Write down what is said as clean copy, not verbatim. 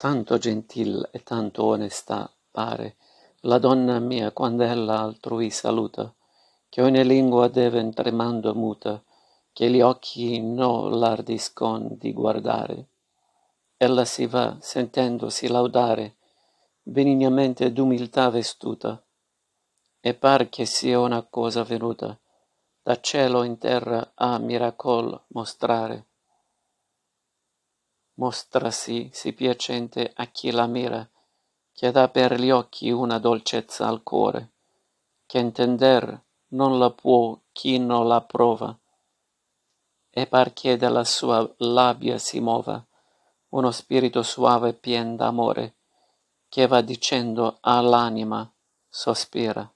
Tanto gentil e tanto onesta pare la donna mia quando ella altrui saluta, che ogni lingua deven tremando muta, che gli occhi no l'ardiscon di guardare. Ella si va sentendosi laudare, benignamente d'umiltà vestuta, e par che sia una cosa venuta da cielo in terra a miracol mostrare. Mostrasi sì piacente a chi la mira, che dà per gli occhi una dolcezza al cuore, che intender non la può chi non la prova, e par che dalla sua labbia si mova uno spirito suave pien d'amore, che va dicendo all'anima sospira.